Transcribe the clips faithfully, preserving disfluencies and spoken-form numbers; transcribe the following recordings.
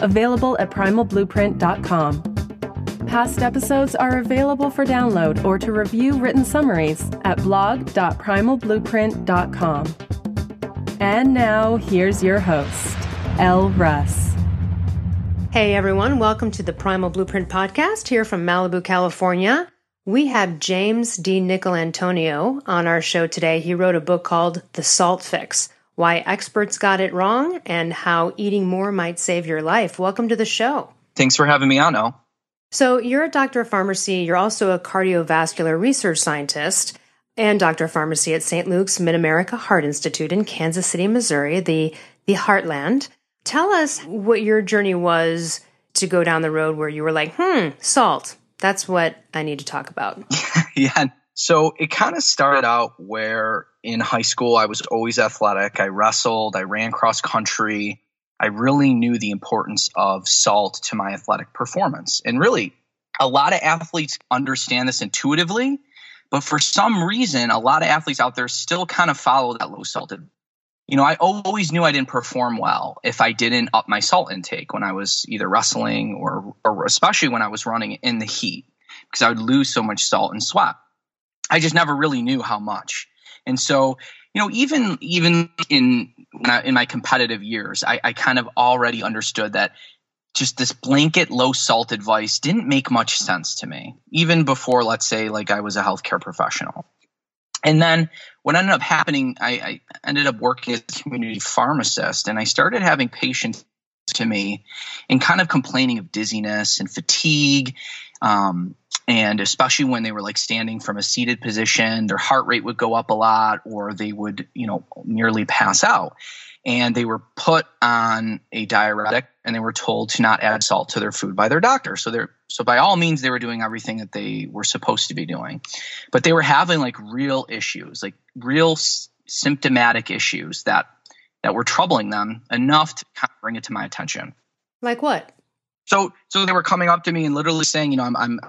available at primal blueprint dot com. Past episodes are available for download or to review written summaries at blog dot primal blueprint dot com. And now, here's your host, Elle Russ. Hey everyone, welcome to the Primal Blueprint Podcast here from Malibu, California. We have James DiNicolantonio on our show today. He wrote a book called The Salt Fix: Why Experts Got It Wrong, and How Eating More Might Save Your Life. Welcome to the show. Thanks for having me on, Elle. So you're a doctor of pharmacy. You're also a cardiovascular research scientist and doctor of pharmacy at Saint Luke's Mid America Heart Institute in Kansas City, Missouri, the, the heartland. Tell us what your journey was to go down the road where you were like, hmm, salt. That's what I need to talk about. Yeah. So it kind of started out where in high school, I was always athletic. I wrestled, I ran cross country. I really knew the importance of salt to my athletic performance. And really, a lot of athletes understand this intuitively, but for some reason, a lot of athletes out there still kind of follow that low salted. You know, I always knew I didn't perform well if I didn't up my salt intake when I was either wrestling or, or especially when I was running in the heat, because I would lose so much salt and sweat. I just never really knew how much. And so, you know, even even in in my competitive years, I, I kind of already understood that just this blanket low salt advice didn't make much sense to me, even before, let's say, like I was a healthcare professional. And then what ended up happening, I, I ended up working as a community pharmacist, and I started having patients to me and kind of complaining of dizziness and fatigue. Um, And especially when they were like standing from a seated position, their heart rate would go up a lot, or they would, you know, nearly pass out. And they were put on a diuretic, and they were told to not add salt to their food by their doctor. So they're so by all means, they were doing everything that they were supposed to be doing, but they were having like real issues, like real s- symptomatic issues that that were troubling them enough to kind of bring it to my attention. Like what? So so they were coming up to me and literally saying, you know, I'm I'm.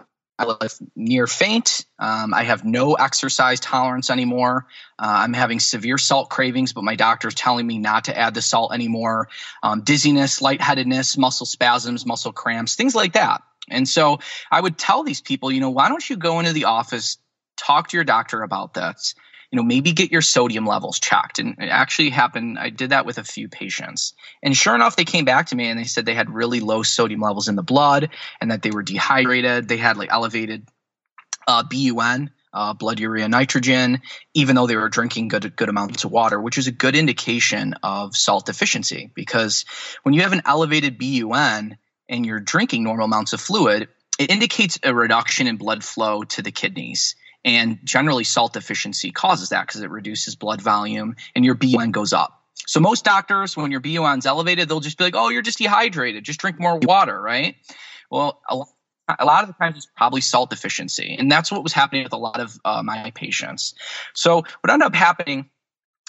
I live near faint. Um, I have no exercise tolerance anymore. Uh, I'm having severe salt cravings, but my doctor's telling me not to add the salt anymore. Um, dizziness, lightheadedness, muscle spasms, muscle cramps, things like that. And so I would tell these people, you know, why don't you go into the office, talk to your doctor about this, you know, maybe get your sodium levels checked. And it actually happened. I did that with a few patients. And sure enough, they came back to me and they said they had really low sodium levels in the blood and that they were dehydrated. They had like elevated uh, B U N, uh, blood urea nitrogen, even though they were drinking good, good amounts of water, which is a good indication of salt deficiency. Because when you have an elevated B U N and you're drinking normal amounts of fluid, it indicates a reduction in blood flow to the kidneys. And generally, salt deficiency causes that because it reduces blood volume and your B U N goes up. So most doctors, when your B U N's elevated, they'll just be like, oh, you're just dehydrated. Just drink more water, right? Well, a lot of the times it's probably salt deficiency. And that's what was happening with a lot of uh, my patients. So what ended up happening,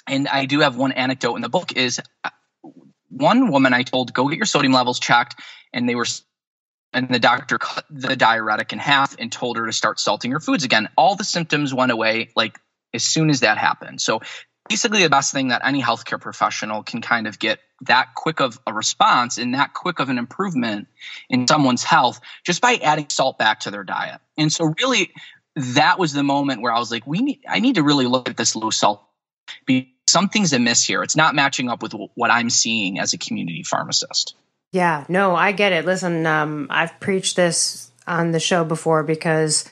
and I do have one anecdote in the book, is one woman I told, go get your sodium levels checked. And they were And the doctor cut the diuretic in half and told her to start salting her foods again. All the symptoms went away like as soon as that happened. So basically the best thing that any healthcare professional can kind of get that quick of a response and that quick of an improvement in someone's health just by adding salt back to their diet. And so really that was the moment where I was like, we need, I need to really look at this low salt. Something's amiss here. It's not matching up with what I'm seeing as a community pharmacist. Yeah, no, I get it. Listen, um, I've preached this on the show before because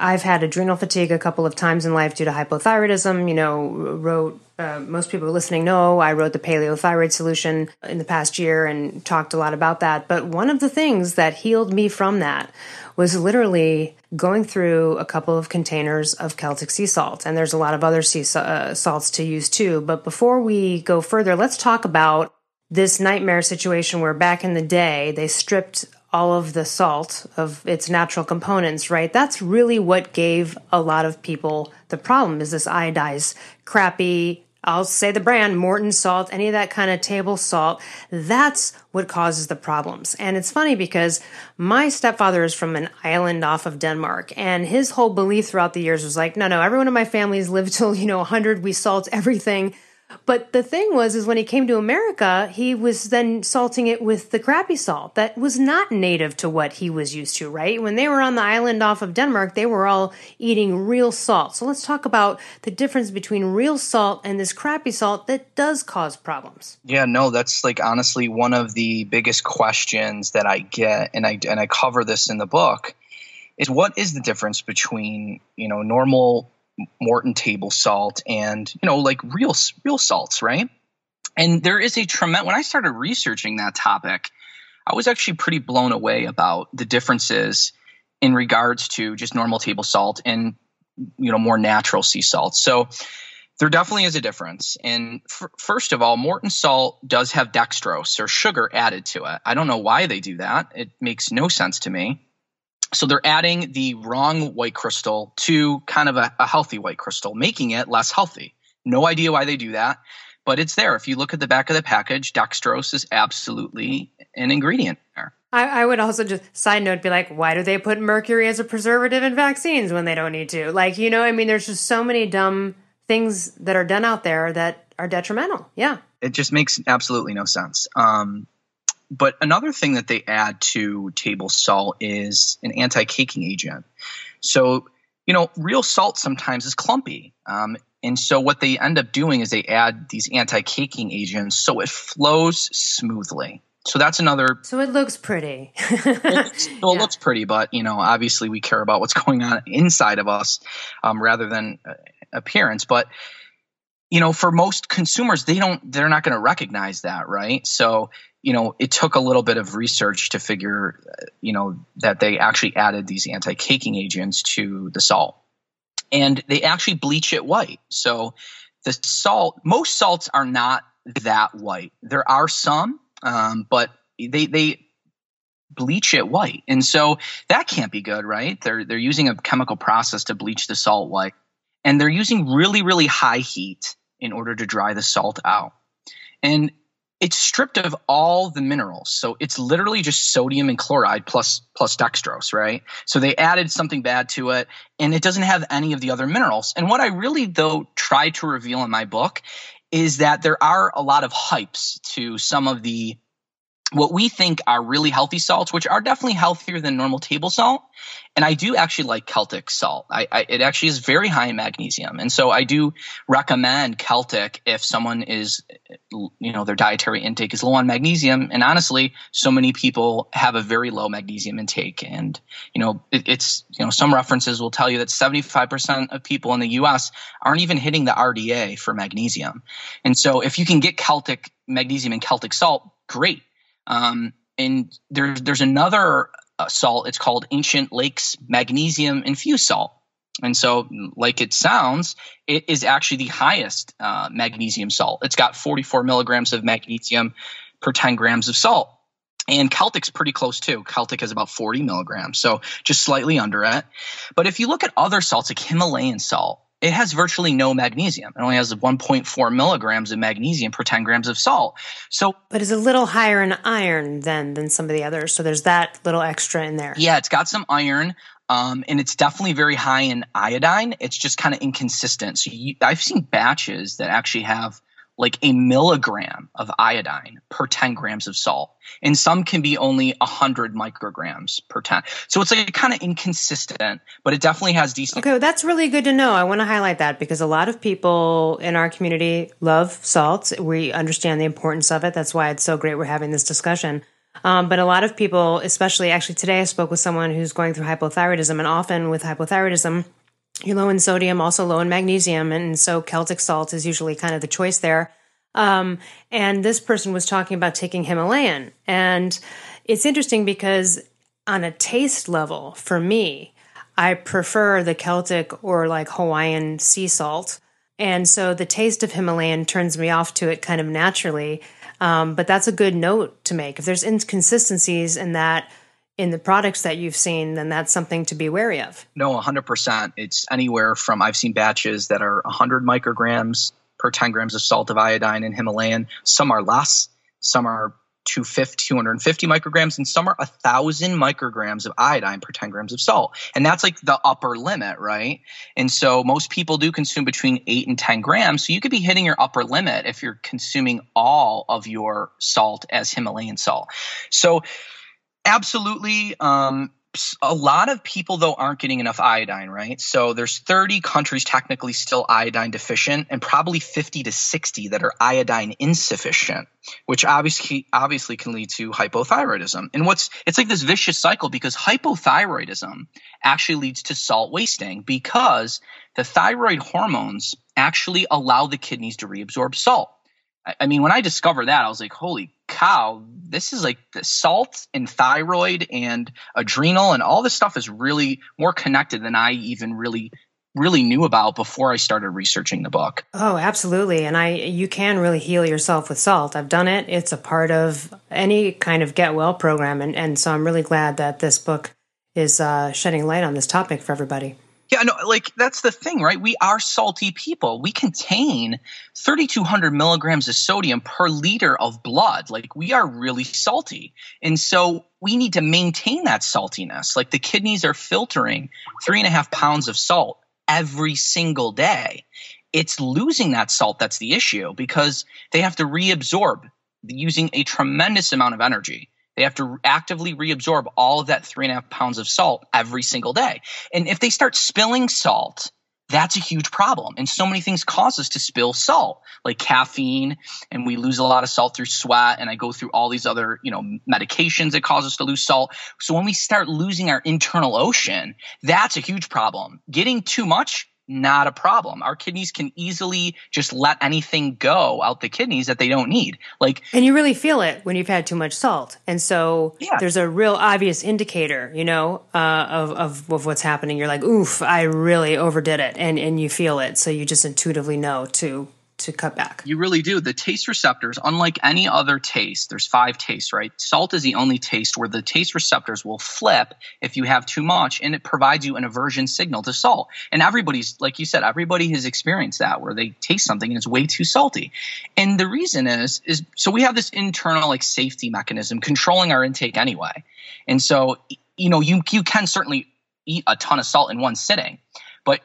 I've had adrenal fatigue a couple of times in life due to hypothyroidism. You know, wrote uh, most people listening know I wrote the Paleothyroid Solution in the past year and talked a lot about that. But one of the things that healed me from that was literally going through a couple of containers of Celtic sea salt. And there's a lot of other sea uh, salts to use too. But before we go further, let's talk about this nightmare situation where back in the day, they stripped all of the salt of its natural components, right? That's really what gave a lot of people the problem, is this iodized, crappy, I'll say the brand, Morton salt, any of that kind of table salt. That's what causes the problems. And it's funny because my stepfather is from an island off of Denmark, and his whole belief throughout the years was like, no, no, everyone in my family's lived till, you know, one hundred. We salt everything. But the thing was, is when he came to America, he was then salting it with the crappy salt that was not native to what he was used to, right? When they were on the island off of Denmark, they were all eating real salt. So let's talk about the difference between real salt and this crappy salt that does cause problems. Yeah, no, that's like honestly one of the biggest questions that I get, and I and I cover this in the book, is what is the difference between, you know, normal Morton table salt and, you know, like real, real salts, right? And there is a tremendous, when I started researching that topic, I was actually pretty blown away about the differences in regards to just normal table salt and, you know, more natural sea salt. So there definitely is a difference. And f- first of all, Morton salt does have dextrose or sugar added to it. I don't know why they do that. It makes no sense to me. So they're adding the wrong white crystal to kind of a, a healthy white crystal, making it less healthy. No idea why they do that, but it's there. If you look at the back of the package, dextrose is absolutely an ingredient there. I, I would also just, side note, be like, why do they put mercury as a preservative in vaccines when they don't need to? Like, you know, I mean, there's just so many dumb things that are done out there that are detrimental. Yeah. It just makes absolutely no sense. Um But another thing that they add to table salt is an anti-caking agent. So, you know, real salt sometimes is clumpy. Um, and so what they end up doing is they add these anti-caking agents so it flows smoothly. So that's another. So it looks pretty. it, well, it yeah. looks pretty, but, you know, obviously we care about what's going on inside of us um, rather than uh, appearance. But, you know, for most consumers, they don't, they're not going to recognize that, right? So, you know, it took a little bit of research to figure, you know, that they actually added these anti-caking agents to the salt. And they actually bleach it white. So the salt, most salts are not that white. There are some, um, but they they bleach it white. And so that can't be good, right? They're they're using a chemical process to bleach the salt white. And they're using really, really high heat in order to dry the salt out. And it's stripped of all the minerals. So it's literally just sodium and chloride plus plus dextrose, right? So they added something bad to it, and it doesn't have any of the other minerals. And what I really, though, try to reveal in my book is that there are a lot of hypes to some of the what we think are really healthy salts, which are definitely healthier than normal table salt. And I do actually like Celtic salt. I, I, it actually is very high in magnesium. And so I do recommend Celtic if someone is, you know, their dietary intake is low on magnesium. And honestly, so many people have a very low magnesium intake. And, you know, it, it's, you know, some references will tell you that seventy-five percent of people in the U S aren't even hitting the R D A for magnesium. And so if you can get Celtic magnesium and Celtic salt, great. Um, and there's, there's another uh, salt, it's called Ancient Lakes Magnesium Infused Salt. And so like it sounds, it is actually the highest, uh, magnesium salt. It's got forty-four milligrams of magnesium per ten grams of salt, and Celtic's pretty close too. Celtic has about forty milligrams. So just slightly under it. But if you look at other salts like Himalayan salt, it has virtually no magnesium. It only has one point four milligrams of magnesium per ten grams of salt. So, but it's a little higher in iron than than some of the others. So there's that little extra in there. Yeah, it's got some iron, um, and it's definitely very high in iodine. It's just kind of inconsistent. So you, I've seen batches that actually have like a milligram of iodine per ten grams of salt. And some can be only one hundred micrograms per ten. So it's like kind of inconsistent, but it definitely has decent. Okay, well, that's really good to know. I want to highlight that because a lot of people in our community love salts. We understand the importance of it. That's why it's so great we're having this discussion. Um, but a lot of people, especially actually today, I spoke with someone who's going through hypothyroidism, and often with hypothyroidism, you're low in sodium, also low in magnesium. And so Celtic salt is usually kind of the choice there. Um, and this person was talking about taking Himalayan. And it's interesting because on a taste level, for me, I prefer the Celtic or like Hawaiian sea salt. And so the taste of Himalayan turns me off to it kind of naturally. Um, but that's a good note to make. If there's inconsistencies in that, in the products that you've seen, then that's something to be wary of. No, one hundred percent. It's anywhere from, I've seen batches that are one hundred micrograms per ten grams of salt of iodine in Himalayan. Some are less, some are two hundred fifty micrograms, and some are one thousand micrograms of iodine per ten grams of salt. And that's like the upper limit, right? And so most people do consume between eight and ten grams. So you could be hitting your upper limit if you're consuming all of your salt as Himalayan salt. So absolutely. Um, a lot of people, though, aren't getting enough iodine, right? So there's thirty countries technically still iodine deficient, and probably fifty to sixty that are iodine insufficient, which obviously obviously can lead to hypothyroidism. And what's it's like this vicious cycle, because hypothyroidism actually leads to salt wasting, because the thyroid hormones actually allow the kidneys to reabsorb salt. I mean, when I discovered that, I was like, holy cow, this is like the salt and thyroid and adrenal and all this stuff is really more connected than I even really, really knew about before I started researching the book. Oh, absolutely. And I, you can really heal yourself with salt. I've done it. It's a part of any kind of get well program. And, and so I'm really glad that this book is uh, shedding light on this topic for everybody. Yeah, no, like that's the thing, right? We are salty people. We contain three thousand two hundred milligrams of sodium per liter of blood. Like we are really salty. And so we need to maintain that saltiness. Like the kidneys are filtering three and a half pounds of salt every single day. It's losing that salt that's the issue, because they have to reabsorb using a tremendous amount of energy. They have to actively reabsorb all of that three and a half pounds of salt every single day. And if they start spilling salt, that's a huge problem. And so many things cause us to spill salt, like caffeine, and we lose a lot of salt through sweat. And I go through all these other, you know, medications that cause us to lose salt. So when we start losing our internal ocean, that's a huge problem. Getting too much, not a problem. Our kidneys can easily just let anything go out the kidneys that they don't need. Like, and you really feel it when you've had too much salt. And so yeah. There's a real obvious indicator, you know, uh, of, of, of what's happening. You're like, oof, I really overdid it. And, and you feel it. So you just intuitively know to, to cut back. You really do. The taste receptors, unlike any other taste, there's five tastes, right? Salt is the only taste where the taste receptors will flip if you have too much, and it provides you an aversion signal to salt. And everybody's, like you said, everybody has experienced that, where they taste something and it's way too salty. And the reason is, is so we have this internal like safety mechanism controlling our intake anyway. And so, you know, you, you can certainly eat a ton of salt in one sitting, but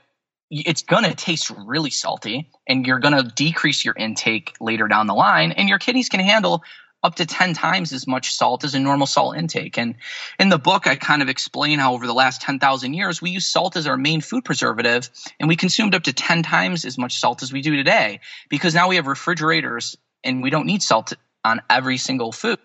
it's going to taste really salty, and you're going to decrease your intake later down the line, and your kidneys can handle up to ten times as much salt as a normal salt intake. And in the book, I kind of explain how over the last ten thousand years, we use salt as our main food preservative, and we consumed up to ten times as much salt as we do today, because now we have refrigerators and we don't need salt on every single food to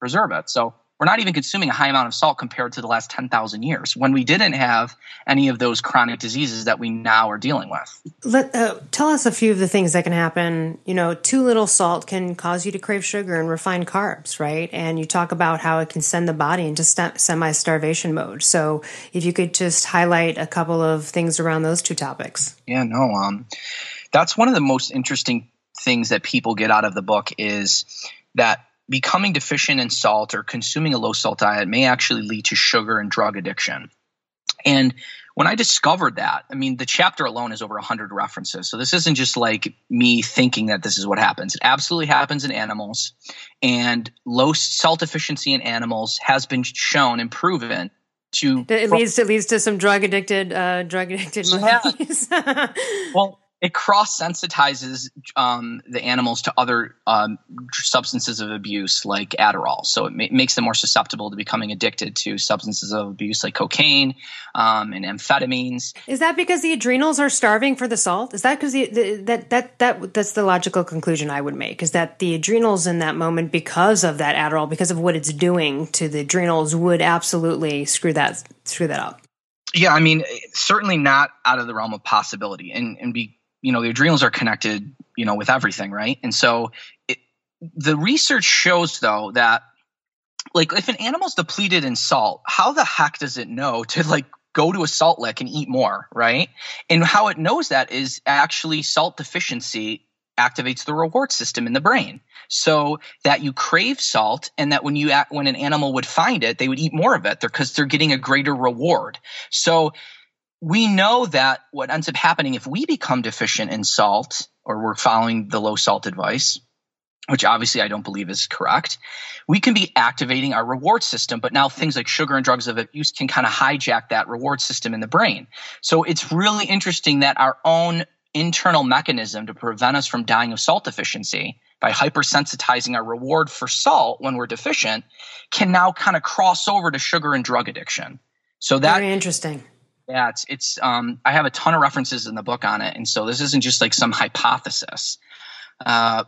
preserve it. So we're not even consuming a high amount of salt compared to the last ten thousand years, when we didn't have any of those chronic diseases that we now are dealing with. Let, uh, tell us a few of the things that can happen. You know, too little salt can cause you to crave sugar and refined carbs, right? And you talk about how it can send the body into st- semi-starvation mode. So if you could just highlight a couple of things around those two topics. Yeah, no, um, that's one of the most interesting things that people get out of the book, is that becoming deficient in salt or consuming a low salt diet may actually lead to sugar and drug addiction. And when I discovered that, I mean, the chapter alone is over one hundred references. So this isn't just like me thinking that this is what happens. It absolutely happens in animals. And low salt deficiency in animals has been shown and proven to— It leads to, it leads to some drug-addicted uh, drug addicted monkeys. Yeah. Well, it cross-sensitizes um, the animals to other um, substances of abuse like Adderall. So it ma- makes them more susceptible to becoming addicted to substances of abuse like cocaine um, and amphetamines. Is that because the adrenals are starving for the salt? Is that because the, the, that, that, that that's the logical conclusion I would make, is that the adrenals in that moment, because of that Adderall, because of what it's doing to the adrenals, would absolutely screw that, screw that up. Yeah, I mean, certainly not out of the realm of possibility. And, and be you know, the adrenals are connected, you know, with everything, right? And so it, the research shows, though, that like if an animal's depleted in salt, how the heck does it know to like go to a salt lick and eat more, right? And how it knows that is actually salt deficiency activates the reward system in the brain so that you crave salt, and that when you act, when an animal would find it, they would eat more of it because they're getting a greater reward. So we know that what ends up happening if we become deficient in salt, or we're following the low salt advice, which obviously I don't believe is correct, we can be activating our reward system. But now things like sugar and drugs of abuse can kind of hijack that reward system in the brain. So it's really interesting that our own internal mechanism to prevent us from dying of salt deficiency by hypersensitizing our reward for salt when we're deficient can now kind of cross over to sugar and drug addiction. So that, very interesting. Yeah, it's, it's um, I have a ton of references in the book on it. And so this isn't just like some hypothesis. Uh,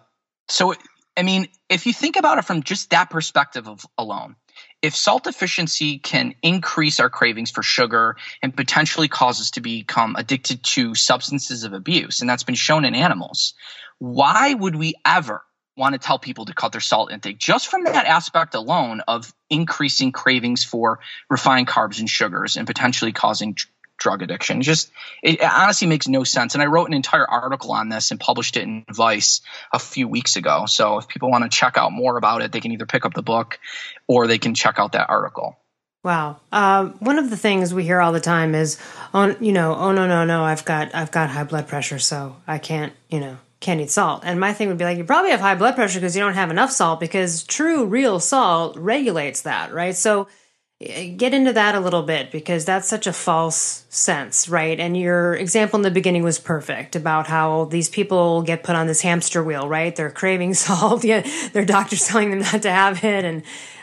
So, I mean, if you think about it from just that perspective of alone, if salt deficiency can increase our cravings for sugar and potentially cause us to become addicted to substances of abuse, and that's been shown in animals, why would we ever want to tell people to cut their salt intake just from that aspect alone of increasing cravings for refined carbs and sugars and potentially causing drug addiction? Just, it honestly makes no sense. And I wrote an entire article on this and published it in Vice a few weeks ago. So if people want to check out more about it, they can either pick up the book or they can check out that article. Wow. Uh, one of the things we hear all the time is, on, you know, oh no, no, no, I've got, I've got high blood pressure, so I can't, you know, can't eat salt. And my thing would be like, you probably have high blood pressure because you don't have enough salt, because true, real salt regulates that, right? So get into that a little bit, because that's such a false sense, right? And your example in the beginning was perfect about how these people get put on this hamster wheel, right? They're craving salt, yet their doctor's telling them not to have it, and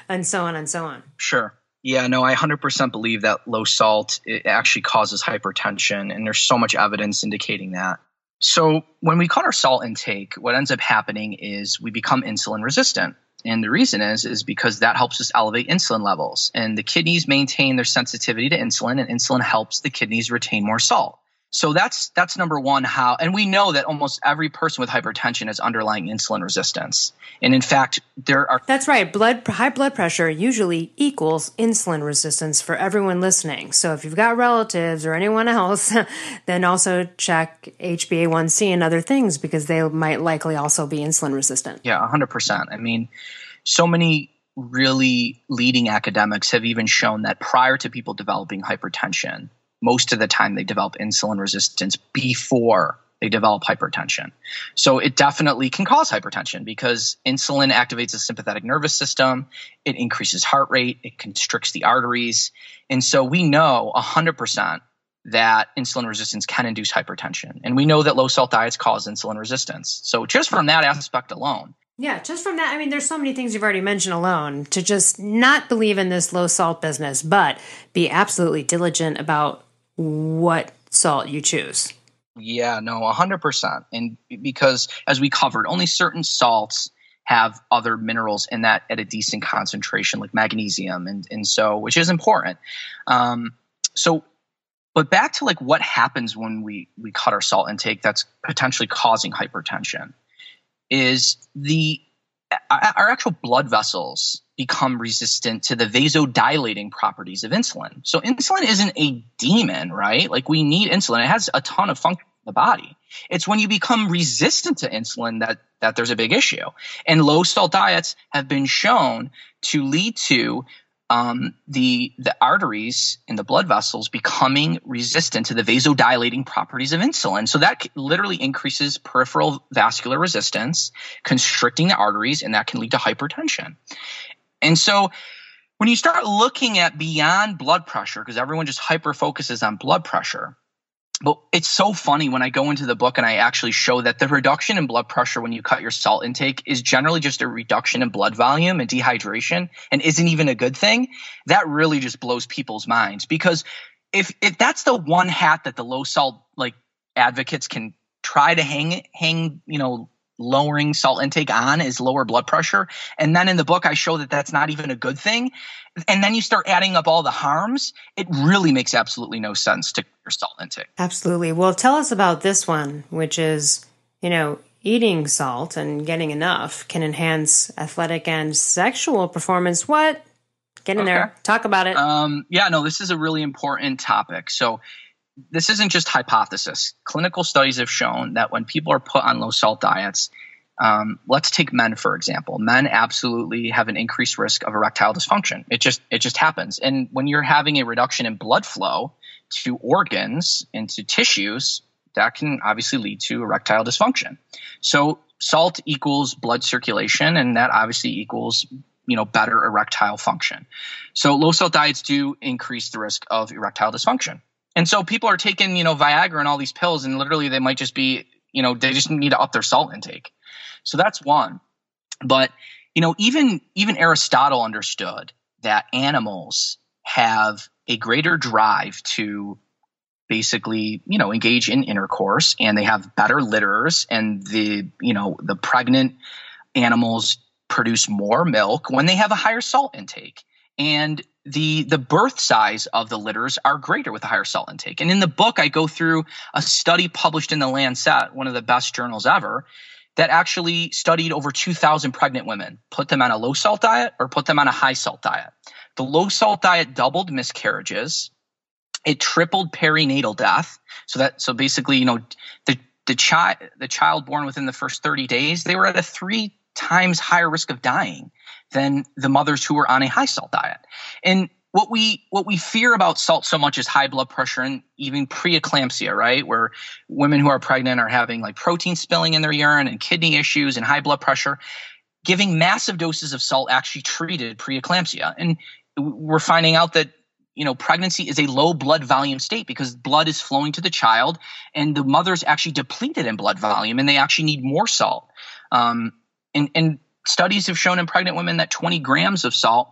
and so on and so on. Sure. Yeah, no, I one hundred percent believe that low salt, it actually causes hypertension, and there's so much evidence indicating that. So when we cut our salt intake, what ends up happening is we become insulin resistant. And the reason is, is because that helps us elevate insulin levels, and the kidneys maintain their sensitivity to insulin, and insulin helps the kidneys retain more salt. So that's, that's number one, how, and we know that almost every person with hypertension has underlying insulin resistance. And in fact, there are. That's right. Blood, high blood pressure usually equals insulin resistance for everyone listening. So if you've got relatives or anyone else, then also check H b A one C and other things, because they might likely also be insulin resistant. Yeah, one hundred percent. I mean, so many really leading academics have even shown that prior to people developing hypertension, most of the time they develop insulin resistance before they develop hypertension. So it definitely can cause hypertension, because insulin activates the sympathetic nervous system. It increases heart rate. It constricts the arteries. And so we know one hundred percent that insulin resistance can induce hypertension. And we know that low salt diets cause insulin resistance. So just from that aspect alone. Yeah, just from that, I mean, there's so many things you've already mentioned alone to just not believe in this low salt business, but be absolutely diligent about what salt you choose. Yeah, no, one hundred percent. And because, as we covered, only certain salts have other minerals in that at a decent concentration, like magnesium, and and so, which is important. Um, so, but back to like what happens when we we cut our salt intake that's potentially causing hypertension is the our actual blood vessels become resistant to the vasodilating properties of insulin. So insulin isn't a demon, right? Like, we need insulin. It has a ton of function in the body. It's when you become resistant to insulin that, that there's a big issue. And low salt diets have been shown to lead to um, the, the arteries in the blood vessels becoming resistant to the vasodilating properties of insulin. So that literally increases peripheral vascular resistance, constricting the arteries, and that can lead to hypertension. And so when you start looking at beyond blood pressure, because everyone just hyper focuses on blood pressure, but it's so funny when I go into the book and I actually show that the reduction in blood pressure when you cut your salt intake is generally just a reduction in blood volume and dehydration, and isn't even a good thing. That really just blows people's minds, because if if that's the one hat that the low salt like advocates can try to hang hang, you know, lowering salt intake on, is lower blood pressure. And then in the book, I show that that's not even a good thing. And then you start adding up all the harms. It really makes absolutely no sense to your salt intake. Absolutely. Well, tell us about this one, which is, you know, eating salt and getting enough can enhance athletic and sexual performance. What? Get in okay. there. Talk about it. Um, yeah, no, this is a really important topic. So this isn't just hypothesis. Clinical studies have shown that when people are put on low salt diets, um, let's take men, for example, men absolutely have an increased risk of erectile dysfunction. It just, it just happens. And when you're having a reduction in blood flow to organs and to tissues, that can obviously lead to erectile dysfunction. So salt equals blood circulation, and that obviously equals, you know, better erectile function. So low salt diets do increase the risk of erectile dysfunction. And so people are taking, you know, Viagra and all these pills, and literally they might just be, you know, they just need to up their salt intake. So that's one. But, you know, even, even Aristotle understood that animals have a greater drive to basically, you know, engage in intercourse, and they have better litters, and the, you know, the pregnant animals produce more milk when they have a higher salt intake. And the the birth size of the litters are greater with a higher salt intake. And in the book, I go through a study published in the Lancet, one of the best journals ever, that actually studied over two thousand pregnant women, put them on a low salt diet or put them on a high salt diet. The low salt diet doubled miscarriages. It tripled perinatal death. So that, so basically, you know, the, the child, the child born within the first thirty days, they were at a three times higher risk of dying than the mothers who were on a high salt diet. And what we, what we fear about salt so much is high blood pressure and even preeclampsia, right? Where women who are pregnant are having like protein spilling in their urine and kidney issues and high blood pressure. Giving massive doses of salt actually treated preeclampsia. And we're finding out that, you know, pregnancy is a low blood volume state because blood is flowing to the child and the mother's actually depleted in blood volume and they actually need more salt. Um, and, and studies have shown in pregnant women that twenty grams of salt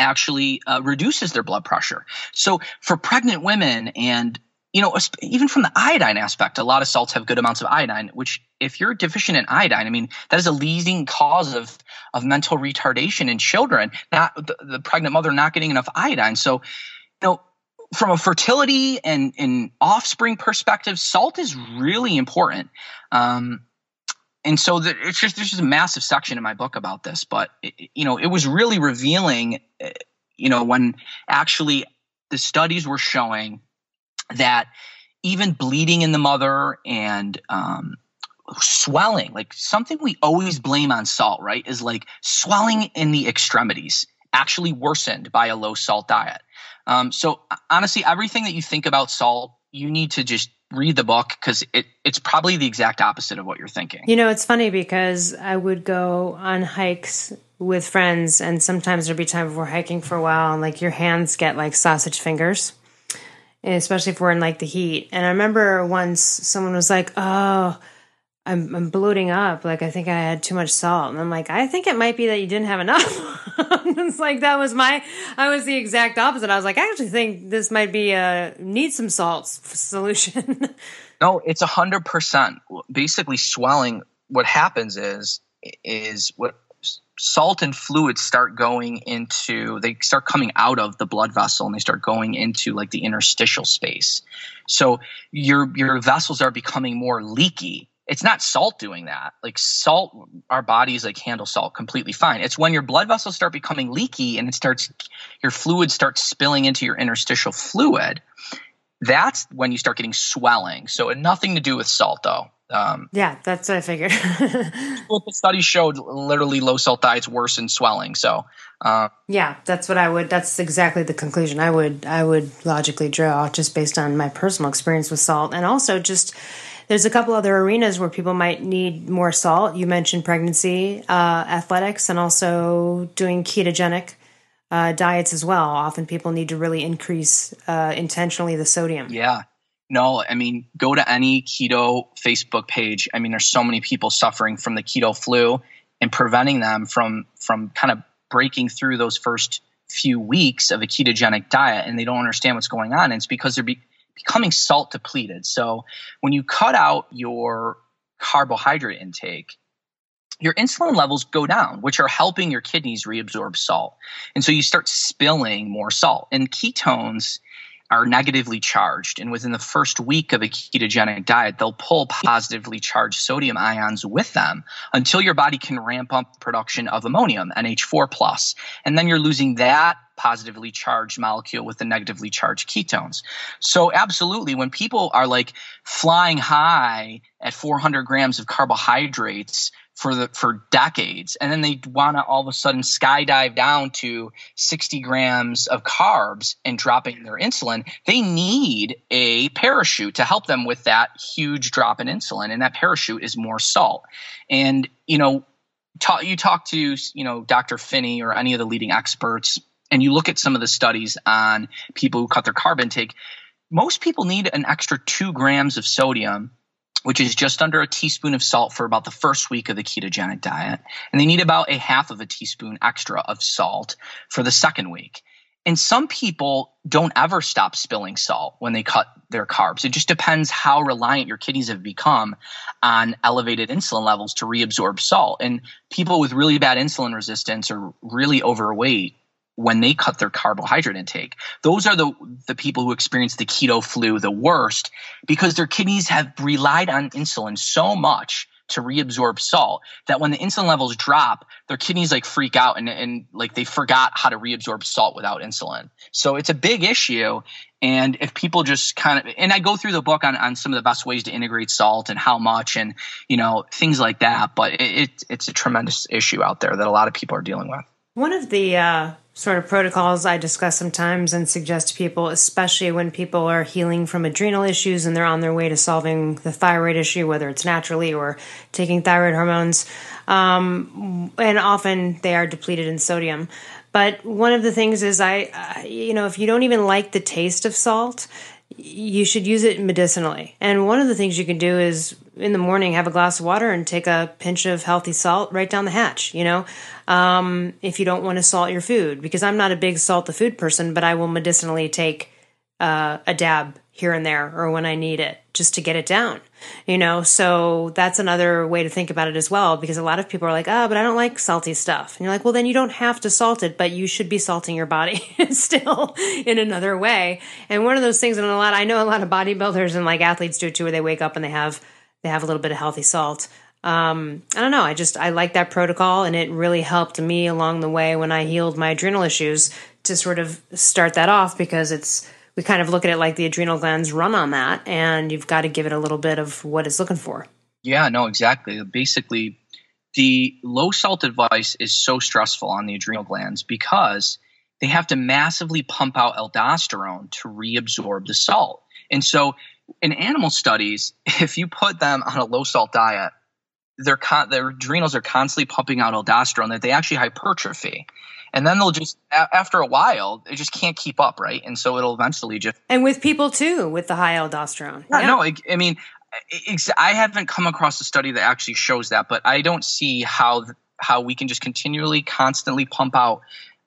actually uh, reduces their blood pressure. So for pregnant women and, you know, even from the iodine aspect, a lot of salts have good amounts of iodine, which if you're deficient in iodine, I mean, that is a leading cause of, of mental retardation in children, not the, the pregnant mother not getting enough iodine. So, you know, from a fertility and, and offspring perspective, salt is really important. Um, And so the, it's just, there's just a massive section in my book about this, but it, you know, it was really revealing, you know, when actually the studies were showing that even bleeding in the mother and um, swelling, like something we always blame on salt, right, is like swelling in the extremities actually worsened by a low salt diet. Um, so honestly, everything that you think about salt, you need to just read the book because it, it's probably the exact opposite of what you're thinking. You know, it's funny because I would go on hikes with friends and sometimes there'd be times we're hiking for a while and like your hands get like sausage fingers, and especially if we're in like the heat. And I remember once someone was like, oh, I'm, I'm bloating up. Like, I think I had too much salt. And I'm like, I think it might be that you didn't have enough. It's like, that was my, I was the exact opposite. I was like, I actually think this might be a need some salt solution. No, it's a hundred percent. Basically swelling. What happens is, is what salt and fluids start going into, they start coming out of the blood vessel and they start going into like the interstitial space. So your, your vessels are becoming more leaky. It's not salt doing that. Like salt, our bodies like handle salt completely fine. It's when your blood vessels start becoming leaky and it starts, your fluid starts spilling into your interstitial fluid. That's when you start getting swelling. So nothing to do with salt though. Um, yeah, that's what I figured. What the study showed, literally low salt diets worsen swelling. So uh, yeah, that's what I would, that's exactly the conclusion I would, I would logically draw just based on my personal experience with salt. And also just, there's a couple other arenas where people might need more salt. You mentioned pregnancy, uh, athletics, and also doing ketogenic uh, diets as well. Often people need to really increase uh, intentionally the sodium. Yeah. No, I mean, go to any keto Facebook page. I mean, there's so many people suffering from the keto flu and preventing them from from kind of breaking through those first few weeks of a ketogenic diet, and they don't understand what's going on. And it's because they're be- – becoming salt depleted. So when you cut out your carbohydrate intake, your insulin levels go down, which are helping your kidneys reabsorb salt. And so you start spilling more salt. And ketones are negatively charged. And within the first week of a ketogenic diet, they'll pull positively charged sodium ions with them until your body can ramp up production of ammonium, N H four plus. And then you're losing that positively charged molecule with the negatively charged ketones. So absolutely, when people are like flying high at four hundred grams of carbohydrates for the for decades, and then they want to all of a sudden skydive down to sixty grams of carbs and dropping their insulin, they need a parachute to help them with that huge drop in insulin, and that parachute is more salt. And you know, talk, you talk to you know Doctor Finney or any of the leading experts, and you look at some of the studies on people who cut their carb intake. Most people need an extra two grams of sodium, which is just under a teaspoon of salt for about the first week of the ketogenic diet. And they need about a half of a teaspoon extra of salt for the second week. And some people don't ever stop spilling salt when they cut their carbs. It just depends how reliant your kidneys have become on elevated insulin levels to reabsorb salt. And people with really bad insulin resistance or really overweight, when they cut their carbohydrate intake, those are the the people who experience the keto flu the worst, because their kidneys have relied on insulin so much to reabsorb salt that when the insulin levels drop, their kidneys like freak out and, and like they forgot how to reabsorb salt without insulin. So it's a big issue. And if people just kind of, and I go through the book on, on some of the best ways to integrate salt and how much and, you know, things like that. But it, it it's a tremendous issue out there that a lot of people are dealing with. One of the uh, sort of protocols I discuss sometimes and suggest to people, especially when people are healing from adrenal issues and they're on their way to solving the thyroid issue, whether it's naturally or taking thyroid hormones, um, and often they are depleted in sodium. But one of the things is I, uh, you know, if you don't even like the taste of salt, you should use it medicinally. And one of the things you can do is in the morning have a glass of water and take a pinch of healthy salt right down the hatch, you know, um, if you don't want to salt your food. Because I'm not a big salt the food person, but I will medicinally take uh, a dab here and there or when I need it just to get it down, you know. So that's another way to think about it as well, because a lot of people are like, oh, but I don't like salty stuff. And you're like, well, then you don't have to salt it, but you should be salting your body still in another way. And one of those things, and a lot, I know a lot of bodybuilders and like athletes do it too, where they wake up and they have, they have a little bit of healthy salt. Um, I don't know. I just, I like that protocol, and it really helped me along the way when I healed my adrenal issues to sort of start that off, because it's, we kind of look at it like the adrenal glands run on that, and you've got to give it a little bit of what it's looking for. Yeah, no, exactly. Basically, the low salt advice is so stressful on the adrenal glands because they have to massively pump out aldosterone to reabsorb the salt. And so in animal studies, if you put them on a low salt diet, their, con- their adrenals are constantly pumping out aldosterone that they actually hypertrophy. And then they'll just, after a while, they just can't keep up, right? And so it'll eventually just... And with people, too, with the high aldosterone. Yeah, yeah. No, I, I mean, it's, I haven't come across a study that actually shows that, but I don't see how how we can just continually, constantly pump out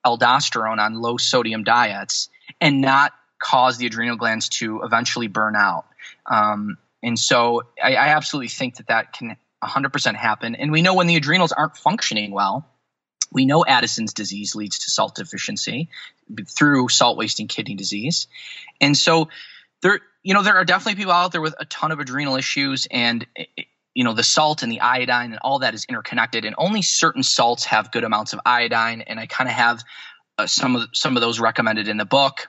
aldosterone on low-sodium diets and not cause the adrenal glands to eventually burn out. Um, and so I, I absolutely think that that can one hundred percent happen. And we know when the adrenals aren't functioning well, we know Addison's disease leads to salt deficiency through salt-wasting kidney disease. And so there, you know, there are definitely people out there with a ton of adrenal issues, and you know, the salt and the iodine and all that is interconnected, and only certain salts have good amounts of iodine, and I kind of have uh, some of some of those recommended in the book.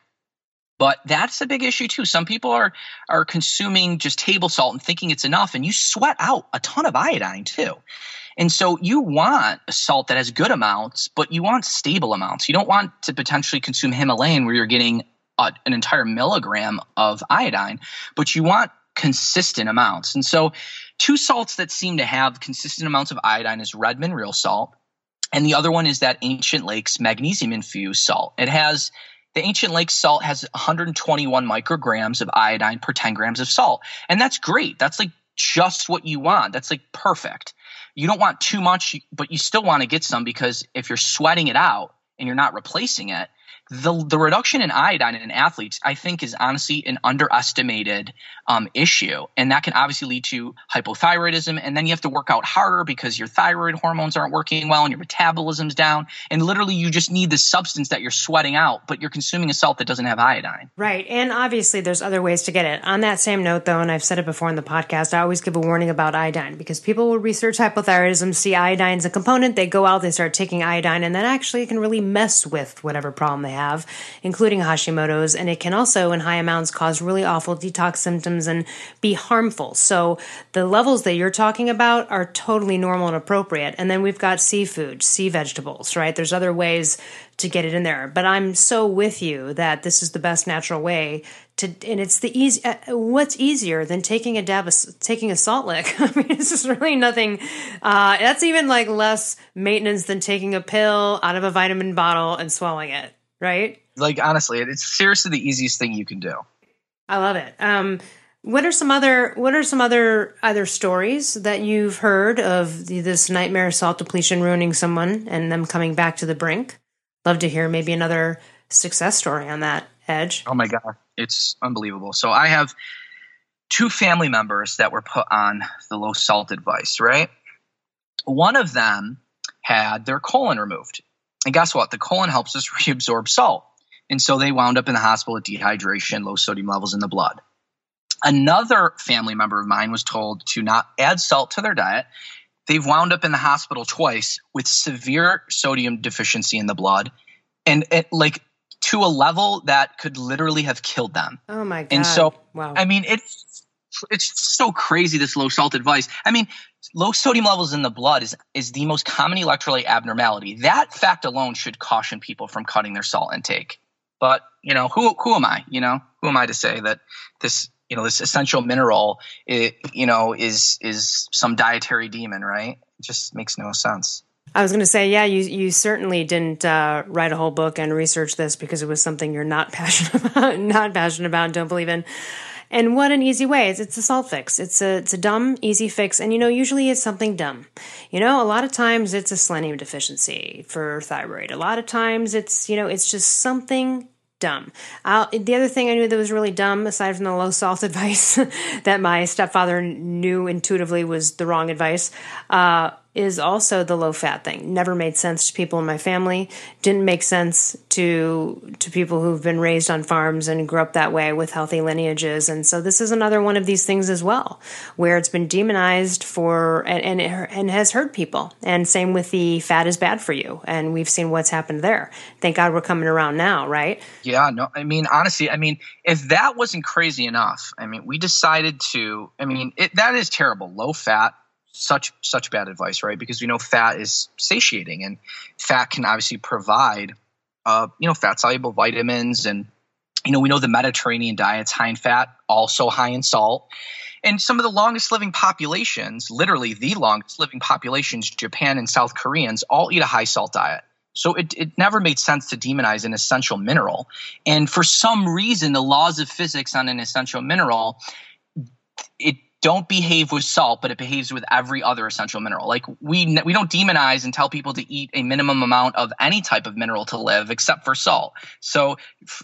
But that's a big issue too. Some people are are consuming just table salt and thinking it's enough, and you sweat out a ton of iodine too. And so you want a salt that has good amounts, but you want stable amounts. You don't want to potentially consume Himalayan where you're getting a, an entire milligram of iodine, but you want consistent amounts. And so two salts that seem to have consistent amounts of iodine is Redmond Real Salt, and the other one is that Ancient Lakes Magnesium Infused Salt. It has the Ancient Lakes salt has one hundred twenty-one micrograms of iodine per ten grams of salt, and that's great. That's like just what you want. That's like perfect. You don't want too much, but you still want to get some, because if you're sweating it out and you're not replacing it, the the reduction in iodine in athletes, I think, is honestly an underestimated um, issue. And that can obviously lead to hypothyroidism. And then you have to work out harder because your thyroid hormones aren't working well and your metabolism's down. And literally you just need the substance that you're sweating out, but you're consuming a salt that doesn't have iodine. Right. And obviously there's other ways to get it. On that same note, though, and I've said it before in the podcast, I always give a warning about iodine, because people will research hypothyroidism, see iodine's a component, they go out, they start taking iodine, and that actually can really mess with whatever problem they have. have, including Hashimoto's, and it can also in high amounts cause really awful detox symptoms and be harmful. So the levels that you're talking about are totally normal and appropriate. And then we've got seafood, sea vegetables, right? There's other ways to get it in there. But I'm so with you that this is the best natural way to, and it's the easy, uh, what's easier than taking a dab, of, taking a salt lick? I mean, it's just really nothing, uh, that's even like less maintenance than taking a pill out of a vitamin bottle and swallowing it, right? Like, honestly, it's seriously the easiest thing you can do. I love it. Um, What are some other what are some other either stories that you've heard of the, this nightmare salt depletion ruining someone and them coming back to the brink? Love to hear maybe another success story on that edge. Oh my God, it's unbelievable. So I have two family members that were put on the low salt advice, right? One of them had their colon removed. And guess what? The colon helps us reabsorb salt. And so they wound up in the hospital with dehydration, low sodium levels in the blood. Another family member of mine was told to not add salt to their diet. They've wound up in the hospital twice with severe sodium deficiency in the blood, and it, like to a level that could literally have killed them. Oh my God. And so, wow. I mean, it's, it's so crazy, this low salt advice. I mean, low sodium levels in the blood is, is the most common electrolyte abnormality. That fact alone should caution people from cutting their salt intake. But, you know, who, who am I, you know, who am I to say that this, you know, this essential mineral, it, you know, is is some dietary demon, right? It just makes no sense. I was going to say, yeah, you you certainly didn't uh, write a whole book and research this because it was something you're not passionate about, not passionate about, don't believe in. And what an easy way. It's, it's a salt fix. It's a, it's a dumb, easy fix. And, you know, usually it's something dumb. You know, a lot of times it's a selenium deficiency for thyroid. A lot of times it's, you know, it's just something dumb. I'll, the other thing I knew that was really dumb, aside from the low salt advice that my stepfather knew intuitively was the wrong advice, uh, is also the low fat thing. Never made sense to people in my family. Didn't make sense to to people who've been raised on farms and grew up that way with healthy lineages. And so this is another one of these things as well, where it's been demonized for and and, it, and has hurt people. And same with the fat is bad for you. And we've seen what's happened there. Thank God we're coming around now, right? Yeah, no, I mean, honestly, I mean, if that wasn't crazy enough, I mean, we decided to, I mean, it, that is terrible. Low fat. Such such bad advice, right? Because we know fat is satiating, and fat can obviously provide, uh, you know, fat-soluble vitamins, and you know, we know the Mediterranean diet's high in fat, also high in salt, and some of the longest-living populations, literally the longest-living populations, Japan and South Koreans, all eat a high-salt diet. So it it never made sense to demonize an essential mineral, and for some reason, the laws of physics on an essential mineral, it. Don't behave with salt, but it behaves with every other essential mineral. Like we we don't demonize and tell people to eat a minimum amount of any type of mineral to live except for salt. So,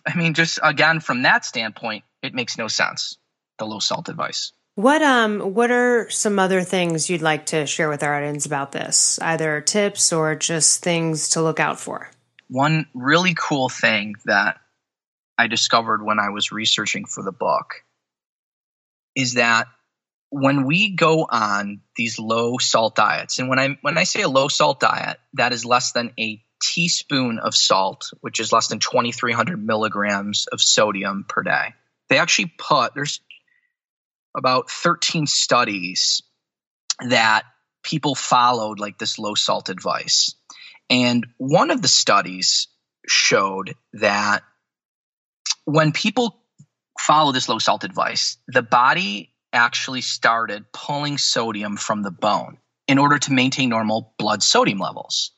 I mean, just again, from that standpoint, it makes no sense, the low salt advice. What um what are some other things you'd like to share with our audience about this, either tips or just things to look out for? One really cool thing that I discovered when I was researching for the book is that when we go on these low salt diets, and when I when I say a low salt diet, that is less than a teaspoon of salt, which is less than twenty-three hundred milligrams of sodium per day. They actually put, there's about thirteen studies that people followed like this low salt advice. And one of the studies showed that when people follow this low salt advice, the body actually started pulling sodium from the bone in order to maintain normal blood sodium levels.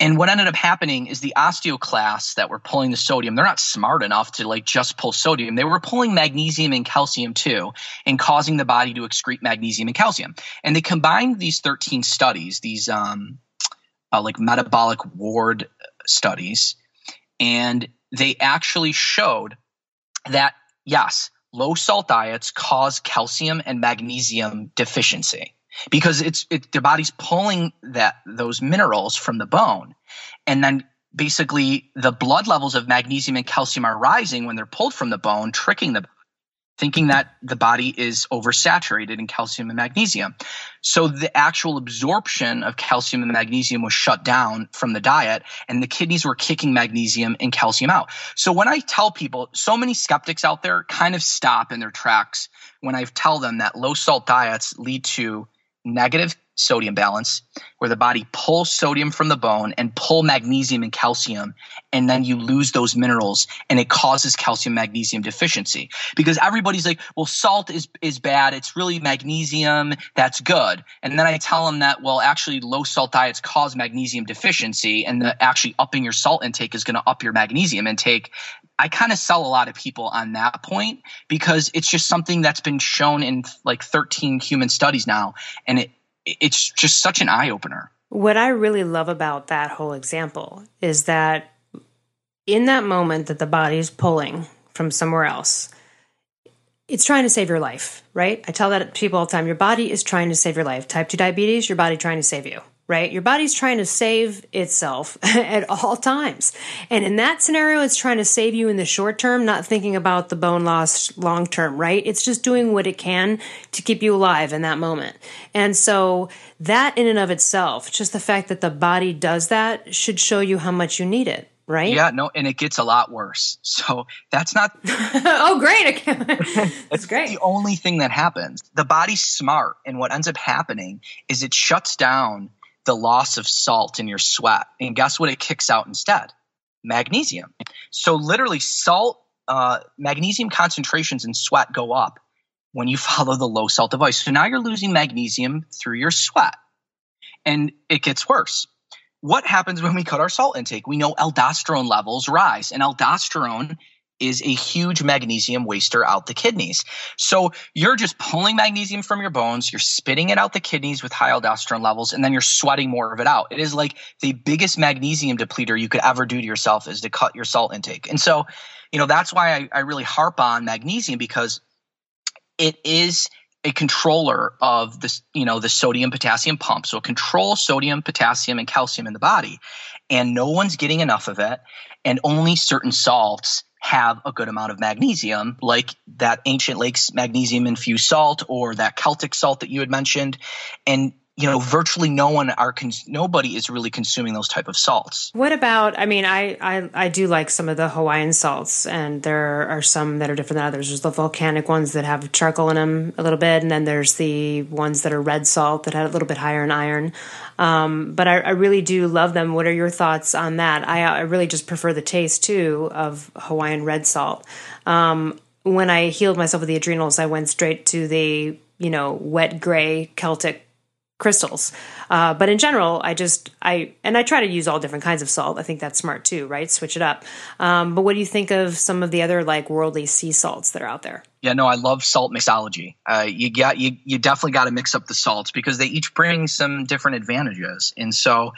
And what ended up happening is the osteoclasts that were pulling the sodium, they're not smart enough to like just pull sodium. They were pulling magnesium and calcium too, and causing the body to excrete magnesium and calcium. And they combined these thirteen studies, these um, uh, like metabolic ward studies, and they actually showed that, yes, low salt diets cause calcium and magnesium deficiency because it's it, the body's pulling that those minerals from the bone. And then basically the blood levels of magnesium and calcium are rising when they're pulled from the bone, tricking the body thinking that the body is oversaturated in calcium and magnesium. So the actual absorption of calcium and magnesium was shut down from the diet, and the kidneys were kicking magnesium and calcium out. So when I tell people, so many skeptics out there kind of stop in their tracks when I tell them that low salt diets lead to negative sodium balance, where the body pulls sodium from the bone and pull magnesium and calcium, and then you lose those minerals, and it causes calcium magnesium deficiency. Because everybody's like, well, salt is is bad, it's really magnesium that's good. And then I tell them that, well, actually low salt diets cause magnesium deficiency, and that actually upping your salt intake is going to up your magnesium intake. I kind of sell a lot of people on that point, because it's just something that's been shown in like thirteen human studies now, and it It's just such an eye-opener. What I really love about that whole example is that in that moment that the body's pulling from somewhere else, it's trying to save your life, right? I tell that to people all the time. Your body is trying to save your life. Type two diabetes, your body trying to save you, right? Your body's trying to save itself at all times. And in that scenario, it's trying to save you in the short term, not thinking about the bone loss long term, right? It's just doing what it can to keep you alive in that moment. And so that in and of itself, just the fact that the body does that should show you how much you need it. Right? Yeah, no, and it gets a lot worse. So that's not oh, great. That's great. The only thing that happens. The body's smart, and what ends up happening is it shuts down the loss of salt in your sweat. And guess what it kicks out instead? Magnesium. So literally salt, uh, magnesium concentrations in sweat go up when you follow the low salt advice. So now you're losing magnesium through your sweat, and it gets worse. What happens when we cut our salt intake? We know aldosterone levels rise, and aldosterone is a huge magnesium waster out the kidneys. So you're just pulling magnesium from your bones, you're spitting it out the kidneys with high aldosterone levels, and then you're sweating more of it out. It is like the biggest magnesium depleter you could ever do to yourself is to cut your salt intake. And so, you know, that's why I, I really harp on magnesium, because it is a controller of this, you know, the sodium potassium pump. So control sodium, potassium, and calcium in the body, and no one's getting enough of it. And only certain salts have a good amount of magnesium, like that Ancient Lakes Magnesium Infused Salt or that Celtic salt that you had mentioned. And you know, virtually no one are cons- nobody is really consuming those type of salts. What about? I mean, I, I I do like some of the Hawaiian salts, and there are some that are different than others. There's the volcanic ones that have charcoal in them a little bit, and then there's the ones that are red salt that had a little bit higher in iron. Um, but I, I really do love them. What are your thoughts on that? I, I really just prefer the taste too of Hawaiian red salt. Um, when I healed myself of the adrenals, I went straight to the you know wet gray Celtic crystals. Uh, but in general, I just, I, and I try to use all different kinds of salt. I think that's smart too, right? Switch it up. Um, but what do you think of some of the other like worldly sea salts that are out there? Yeah, no, I love salt mixology. Uh, you got, you, you definitely got to mix up the salts because they each bring some different advantages. And so,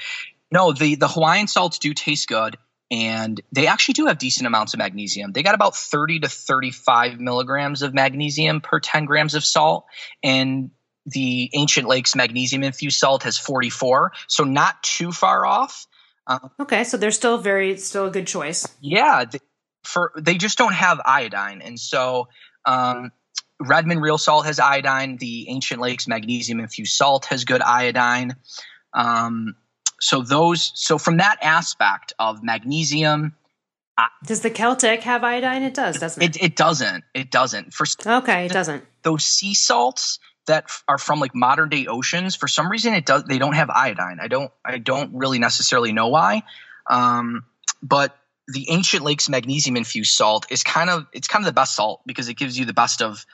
no, the, the Hawaiian salts do taste good. And they actually do have decent amounts of magnesium. They got about thirty to thirty-five milligrams of magnesium per ten grams of salt. And the Ancient Lakes Magnesium Infused Salt has forty-four, so not too far off. Um, okay, so they're still very, still a good choice. Yeah, they, for they just don't have iodine, and so um, Redmond Real Salt has iodine. The Ancient Lakes Magnesium Infused Salt has good iodine. Um, so those, so from that aspect of magnesium. I, does the Celtic have iodine? It does, doesn't it? It, it doesn't. It doesn't. For okay, it doesn't. Those sea salts that are from like modern day oceans, for some reason it does, they don't have iodine. I don't, I don't really necessarily know why. Um, but the Ancient Lakes Magnesium Infused Salt is kind of, it's kind of the best salt because it gives you the best of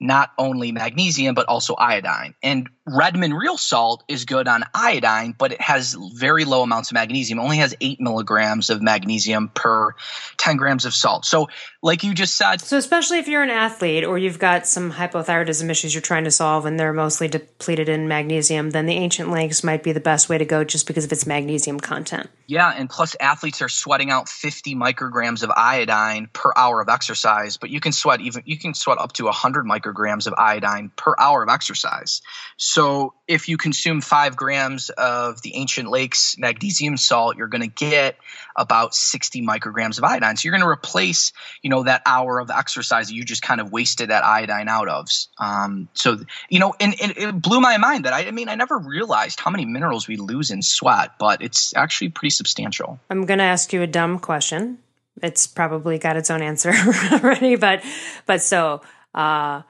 not only magnesium, but also iodine. And Redmond Real Salt is good on iodine, but it has very low amounts of magnesium. It only has eight milligrams of magnesium per ten grams of salt. So like you just said. So especially if you're an athlete or you've got some hypothyroidism issues you're trying to solve and they're mostly depleted in magnesium, then the Ancient Lakes might be the best way to go just because of its magnesium content. Yeah. And plus athletes are sweating out fifty micrograms of iodine per hour of exercise, but you can sweat even, you can sweat up to one hundred micrograms grams of iodine per hour of exercise. So if you consume five grams of the Ancient Lakes Magnesium Salt, you're going to get about sixty micrograms of iodine. So you're going to replace, you know, that hour of exercise that you just kind of wasted that iodine out of. Um, so, you know, and, and it blew my mind that I, I mean, I never realized how many minerals we lose in sweat, but it's actually pretty substantial. I'm going to ask you a dumb question. It's probably got its own answer already, but, but so, uh,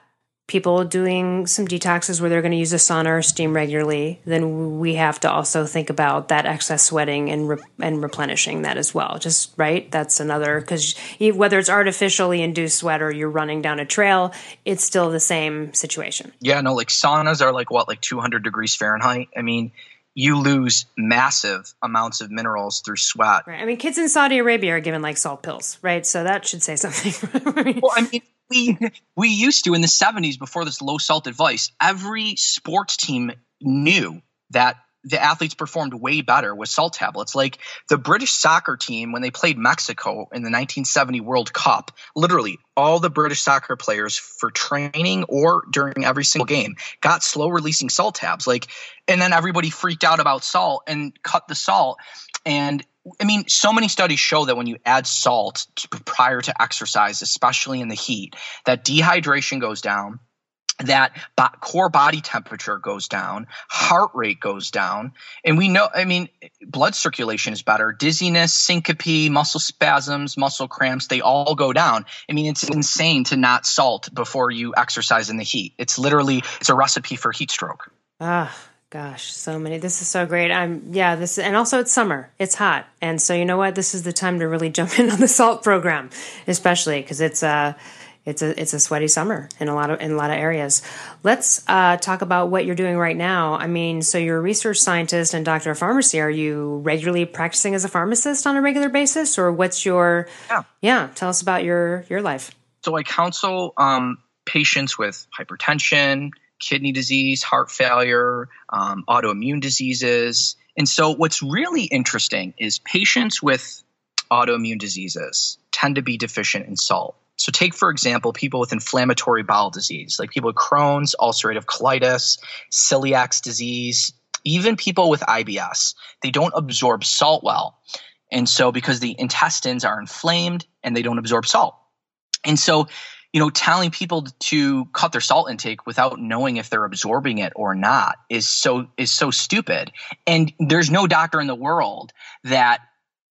people doing some detoxes where they're going to use a sauna or steam regularly, then we have to also think about that excess sweating and re- and replenishing that as well. Just right. That's another, because whether it's artificially induced sweat or you're running down a trail, it's still the same situation. Yeah, no, like saunas are like what, like two hundred degrees Fahrenheit. I mean, you lose massive amounts of minerals through sweat. Right. I mean, kids in Saudi Arabia are given like salt pills, right? So that should say something. I mean, well, I mean, we we used to in the seventies before this low salt advice, every sports team knew that the athletes performed way better with salt tablets. Like the British soccer team, when they played Mexico in the nineteen seventy World Cup, literally all the British soccer players for training or during every single game got slow releasing salt tabs. Like, and then everybody freaked out about salt and cut the salt. And I mean, so many studies show that when you add salt prior to exercise, especially in the heat, that dehydration goes down, that core body temperature goes down, heart rate goes down. And we know, I mean, blood circulation is better, dizziness, syncope, muscle spasms, muscle cramps, they all go down. I mean, it's insane to not salt before you exercise in the heat. It's literally, it's a recipe for heat stroke. Ah, gosh, so many. This is so great. I'm, yeah, this, and also it's summer, it's hot. And so you know what, this is the time to really jump in on the salt program, especially because it's a, uh, It's a it's a sweaty summer in a lot of in a lot of areas. Let's uh, talk about what you're doing right now. I mean, so you're a research scientist and doctor of pharmacy. Are you regularly practicing as a pharmacist on a regular basis, or what's your yeah? yeah tell us about your your life. So I counsel um, patients with hypertension, kidney disease, heart failure, um, autoimmune diseases, and so what's really interesting is patients with autoimmune diseases tend to be deficient in salt. So take, for example, people with inflammatory bowel disease, like people with Crohn's, ulcerative colitis, celiac disease, even people with I B S. They don't absorb salt well. And so because the intestines are inflamed and they don't absorb salt. And so, you know, telling people to cut their salt intake without knowing if they're absorbing it or not is so is so stupid. And there's no doctor in the world that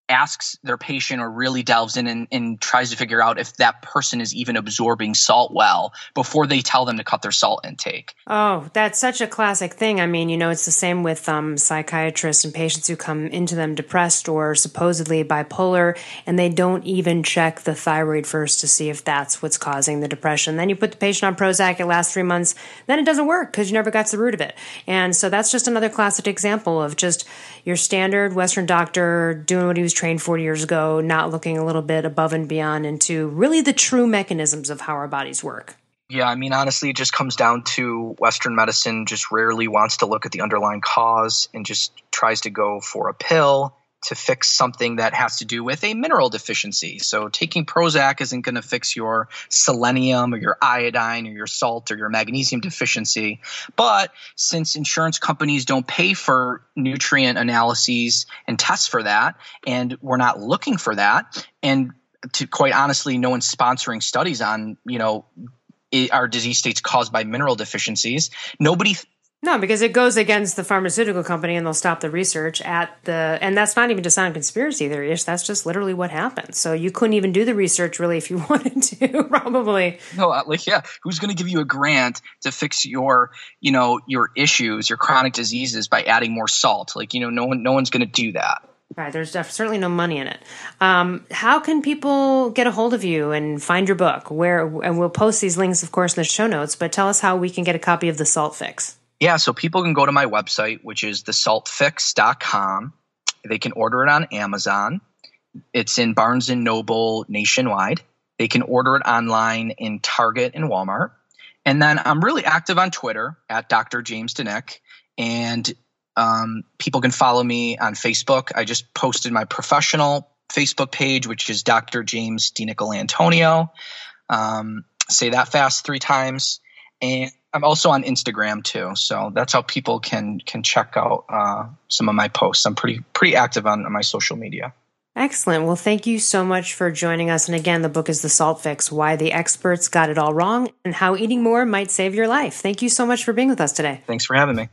asks their patient or really delves in and, and tries to figure out if that person is even absorbing salt well before they tell them to cut their salt intake. Oh, that's such a classic thing. I mean, you know, it's the same with um, psychiatrists and patients who come into them depressed or supposedly bipolar, and they don't even check the thyroid first to see if that's what's causing the depression. Then you put the patient on Prozac, it lasts three months, then it doesn't work because you never got to the root of it. And so that's just another classic example of just your standard Western doctor doing what he was trained forty years ago, not looking a little bit above and beyond into really the true mechanisms of how our bodies work. Yeah, I mean, honestly, it just comes down to Western medicine just rarely wants to look at the underlying cause and just tries to go for a pill to fix something that has to do with a mineral deficiency. So taking Prozac isn't going to fix your selenium or your iodine or your salt or your magnesium deficiency. But since insurance companies don't pay for nutrient analyses and tests for that, and we're not looking for that, and to quite honestly, no one's sponsoring studies on, you know, our disease states caused by mineral deficiencies, nobody – No, because it goes against the pharmaceutical company and they'll stop the research at the, and that's not even to sound conspiracy theory-ish, that's just literally what happens. So you couldn't even do the research really if you wanted to, probably. No, like, yeah, who's going to give you a grant to fix your, you know, your issues, your chronic diseases by adding more salt? Like, you know, no one, no one's going to do that. Right, there's certainly no money in it. Um, how can people get a hold of you and find your book? Where, and we'll post these links, of course, in the show notes, but tell us how we can get a copy of The Salt Fix. Yeah, so people can go to my website, which is the salt fix dot com. They can order it on Amazon. It's in Barnes and Noble nationwide. They can order it online in Target and Walmart. And then I'm really active on Twitter at Doctor James DiNic. And um, people can follow me on Facebook. I just posted my professional Facebook page, which is Doctor James DiNicolantonio. Um, say that fast three times. And I'm also on Instagram too, so that's how people can can check out uh, some of my posts. I'm pretty pretty active on, on my social media. Excellent. Well, thank you so much for joining us. And again, the book is The Salt Fix, Why the Experts Got It All Wrong and How Eating More Might Save Your Life. Thank you so much for being with us today. Thanks for having me.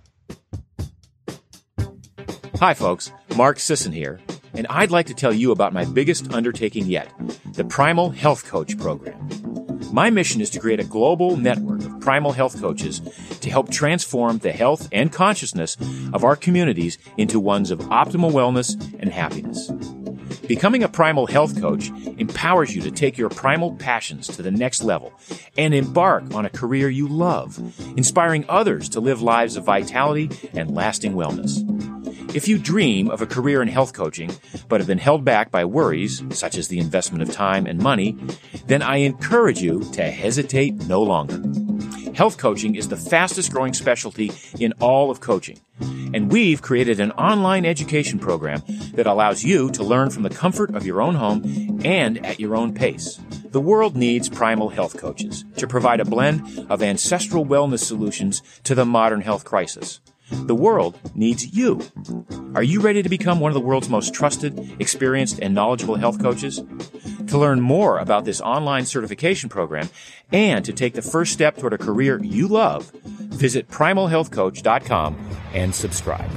Hi, folks. Mark Sisson here. And I'd like to tell you about my biggest undertaking yet, the Primal Health Coach Program. My mission is to create a global network of primal health coaches to help transform the health and consciousness of our communities into ones of optimal wellness and happiness. Becoming a primal health coach empowers you to take your primal passions to the next level and embark on a career you love, inspiring others to live lives of vitality and lasting wellness. If you dream of a career in health coaching, but have been held back by worries, such as the investment of time and money, then I encourage you to hesitate no longer. Health coaching is the fastest growing specialty in all of coaching, and we've created an online education program that allows you to learn from the comfort of your own home and at your own pace. The world needs primal health coaches to provide a blend of ancestral wellness solutions to the modern health crisis. The world needs you. Are you ready to become one of the world's most trusted, experienced, and knowledgeable health coaches? To learn more about this online certification program and to take the first step toward a career you love, visit primal health coach dot com and subscribe.